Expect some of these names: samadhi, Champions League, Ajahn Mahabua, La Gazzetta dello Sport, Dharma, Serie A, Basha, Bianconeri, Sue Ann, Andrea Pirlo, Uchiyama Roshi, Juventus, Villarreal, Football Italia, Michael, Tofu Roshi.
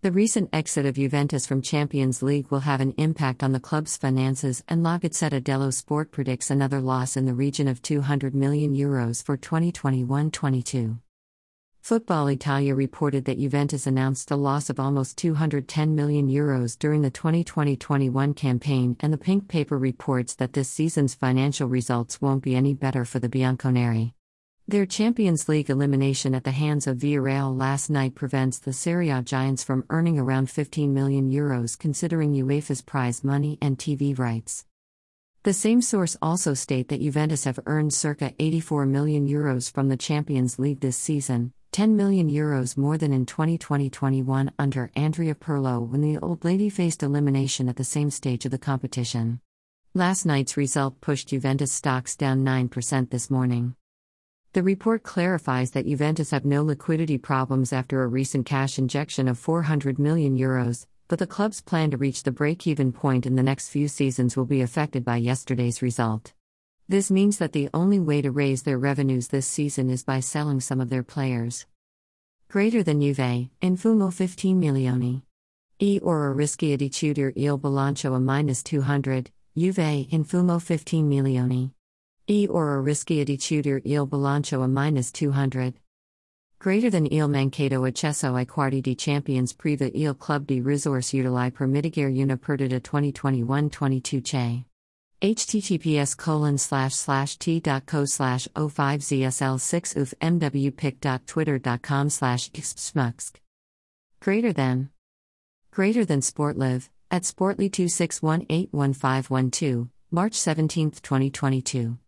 The recent exit of Juventus from Champions League will have an impact on the club's finances, and La Gazzetta dello Sport predicts another loss in the region of €200 million for 2021-22. Football Italia reported that Juventus announced a loss of almost €210 million during the 2020-21 campaign, and the Pink Paper reports that this season's financial results won't be any better for the Bianconeri. Their Champions League elimination at the hands of Villarreal last night prevents the Serie A giants from earning around €15 million considering UEFA's prize money and TV rights. The same source also state that Juventus have earned circa €84 million from the Champions League this season, €10 million more than in 2020-21 under Andrea Pirlo when the old lady faced elimination at the same stage of the competition. Last night's result pushed Juventus stocks down 9% this morning. The report clarifies that Juventus have no liquidity problems after a recent cash injection of €400 million, but the club's plan to reach the break-even point in the next few seasons will be affected by yesterday's result. This means that the only way to raise their revenues this season is by selling some of their players. Greater than Juve, Infumo 15 milioni. E ora rischia di chiudere il bilancio a minus 200, Juve Infumo 15 milioni. E ora rischia di chiudere il bilancio a minus 200. Greater than il mancato accesso ai quarti di Champions priva il club di risorse utili per mitigare una perdita 2021-22 che. https://t.co/05zsl6ufmwpic.twitter.com/xpsmux. Greater than Sportlive, at Sportly 2618151 2, March 17, 2022.